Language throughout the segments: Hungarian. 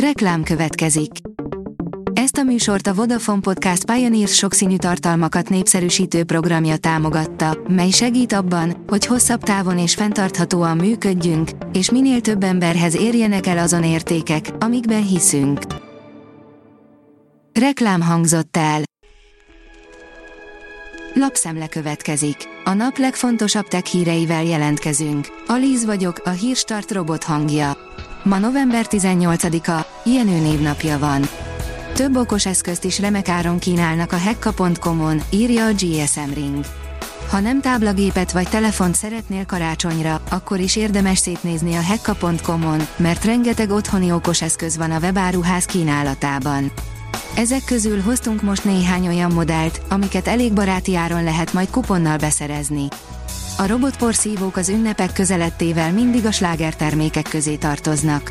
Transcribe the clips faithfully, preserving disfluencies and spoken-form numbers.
Reklám következik. Ezt a műsort a Vodafone Podcast Pioneers sokszínű tartalmakat népszerűsítő programja támogatta, mely segít abban, hogy hosszabb távon és fenntarthatóan működjünk, és minél több emberhez érjenek el azon értékek, amikben hiszünk. Reklám hangzott el. Lapszemle következik. A nap legfontosabb tech híreivel jelentkezünk. Alíz vagyok, a HírStart robot hangja. Ma november tizennyolcadika, Jenő névnapja van. Több okos eszközt is remek áron kínálnak a hekka pont com-on, írja a gé es em Ring. Ha nem táblagépet vagy telefont szeretnél karácsonyra, akkor is érdemes szétnézni a hekka pont com-on, mert rengeteg otthoni okos eszköz van a webáruház kínálatában. Ezek közül hoztunk most néhány olyan modellt, amiket elég baráti áron lehet majd kuponnal beszerezni. A robotporszívók az ünnepek közelettével mindig a slágertermékek közé tartoznak.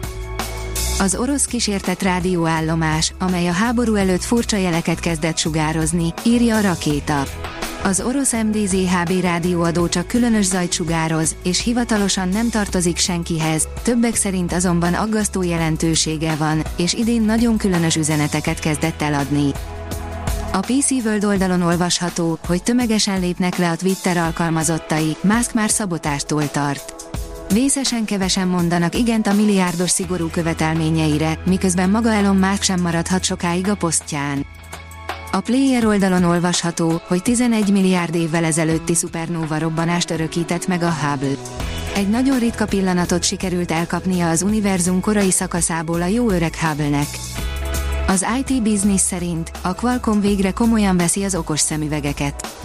Az orosz kísértett rádióállomás, amely a háború előtt furcsa jeleket kezdett sugározni, írja a Rakéta. Az orosz em dé zé há bé rádióadó csak különös zajt sugároz, és hivatalosan nem tartozik senkihez, többek szerint azonban aggasztó jelentősége van, és idén nagyon különös üzeneteket kezdett eladni. A pé cé World oldalon olvasható, hogy tömegesen lépnek le a Twitter alkalmazottai, Musk már szabotástól tart. Vészesen kevesen mondanak igent a milliárdos szigorú követelményeire, miközben maga Elon Musk sem maradhat sokáig a posztján. A Player oldalon olvasható, hogy tizenegy milliárd évvel ezelőtti szupernóva robbanást örökített meg a Hubble. Egy nagyon ritka pillanatot sikerült elkapnia az univerzum korai szakaszából a jó öreg Hubble-nek. Az i té Business szerint a Qualcomm végre komolyan veszi az okos szemüvegeket.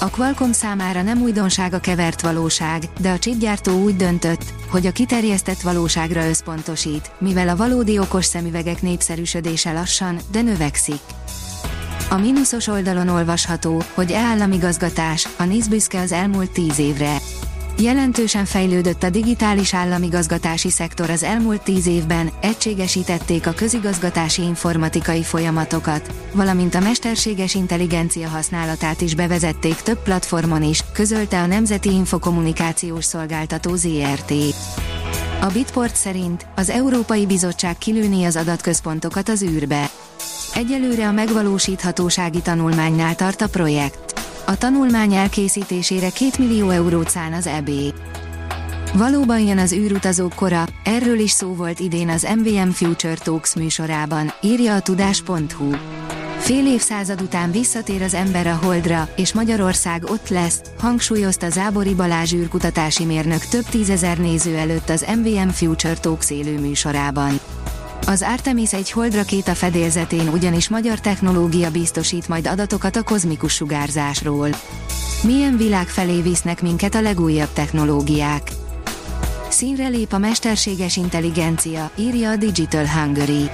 A Qualcomm számára nem újdonság a kevert valóság, de a chipgyártó úgy döntött, hogy a kiterjesztett valóságra összpontosít, mivel a valódi okos szemüvegek népszerűsödése lassan, de növekszik. A mínuszos oldalon olvasható, hogy e-államigazgatás, a NISZ büszke az elmúlt tíz évre. Jelentősen fejlődött a digitális államigazgatási szektor az elmúlt tíz évben, egységesítették a közigazgatási informatikai folyamatokat, valamint a mesterséges intelligencia használatát is bevezették több platformon is, közölte a Nemzeti Infokommunikációs Szolgáltató Zrt. A Bitport szerint az Európai Bizottság kilőni az adatközpontokat az űrbe. Egyelőre a megvalósíthatósági tanulmánynál tart a projekt. A tanulmány elkészítésére két millió eurót szán az é bé. Valóban jön az űrutazók kora, erről is szó volt idén az em vé em Future Talks műsorában, írja a tudás pont hú. Fél évszázad után visszatér az ember a Holdra, és Magyarország ott lesz, hangsúlyozta Zábori Balázs űrkutatási mérnök több tízezer néző előtt az em vé em Future Talks élő műsorában. Az Artemis egy holdrakéta fedélzetén ugyanis magyar technológia biztosít majd adatokat a kozmikus sugárzásról. Milyen világ felé visznek minket a legújabb technológiák? Színre lép a mesterséges intelligencia, írja a Digital Hungary.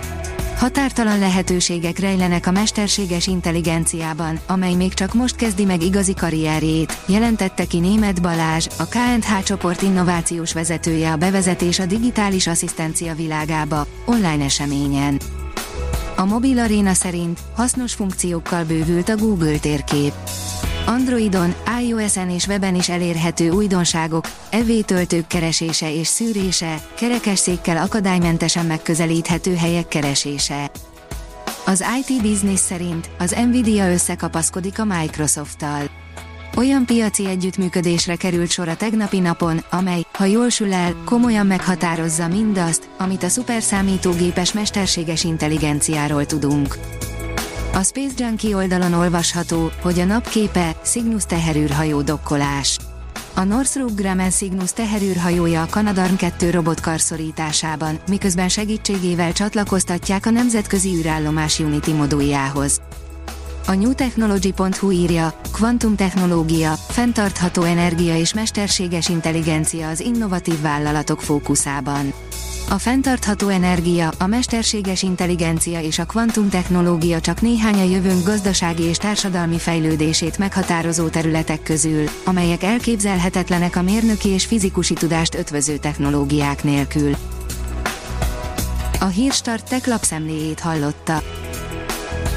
Határtalan lehetőségek rejlenek a mesterséges intelligenciában, amely még csak most kezdi meg igazi karrierjét, jelentette ki Németh Balázs, a ká és há csoport innovációs vezetője a bevezetés a digitális asszisztencia világába, online eseményen. A Mobilarena szerint hasznos funkciókkal bővült a Google térkép. Androidon, iOS-en és weben is elérhető újdonságok, e vé töltők keresése és szűrése, kerekesszékkel akadálymentesen megközelíthető helyek keresése. Az i té Business szerint az Nvidia összekapaszkodik a Microsofttal. Olyan piaci együttműködésre került sor a tegnapi napon, amely, ha jól sül el, komolyan meghatározza mindazt, amit a szuperszámítógépes mesterséges intelligenciáról tudunk. A Space Junkie oldalon olvasható, hogy a napképe, Szignusz teherűrhajó dokkolás. A Northrop Grumman Szignusz teherűrhajója a Canadarm kettő robotkarszorításában, miközben segítségével csatlakoztatják a nemzetközi űrállomás Unity moduljához. A new technology pont hú írja, kvantumtechnológia, fenntartható energia és mesterséges intelligencia az innovatív vállalatok fókuszában. A fenntartható energia, a mesterséges intelligencia és a kvantumtechnológia csak néhány a jövőnk gazdasági és társadalmi fejlődését meghatározó területek közül, amelyek elképzelhetetlenek a mérnöki és fizikusi tudást ötvöző technológiák nélkül. A HírStart tech lapszemléjét hallotta.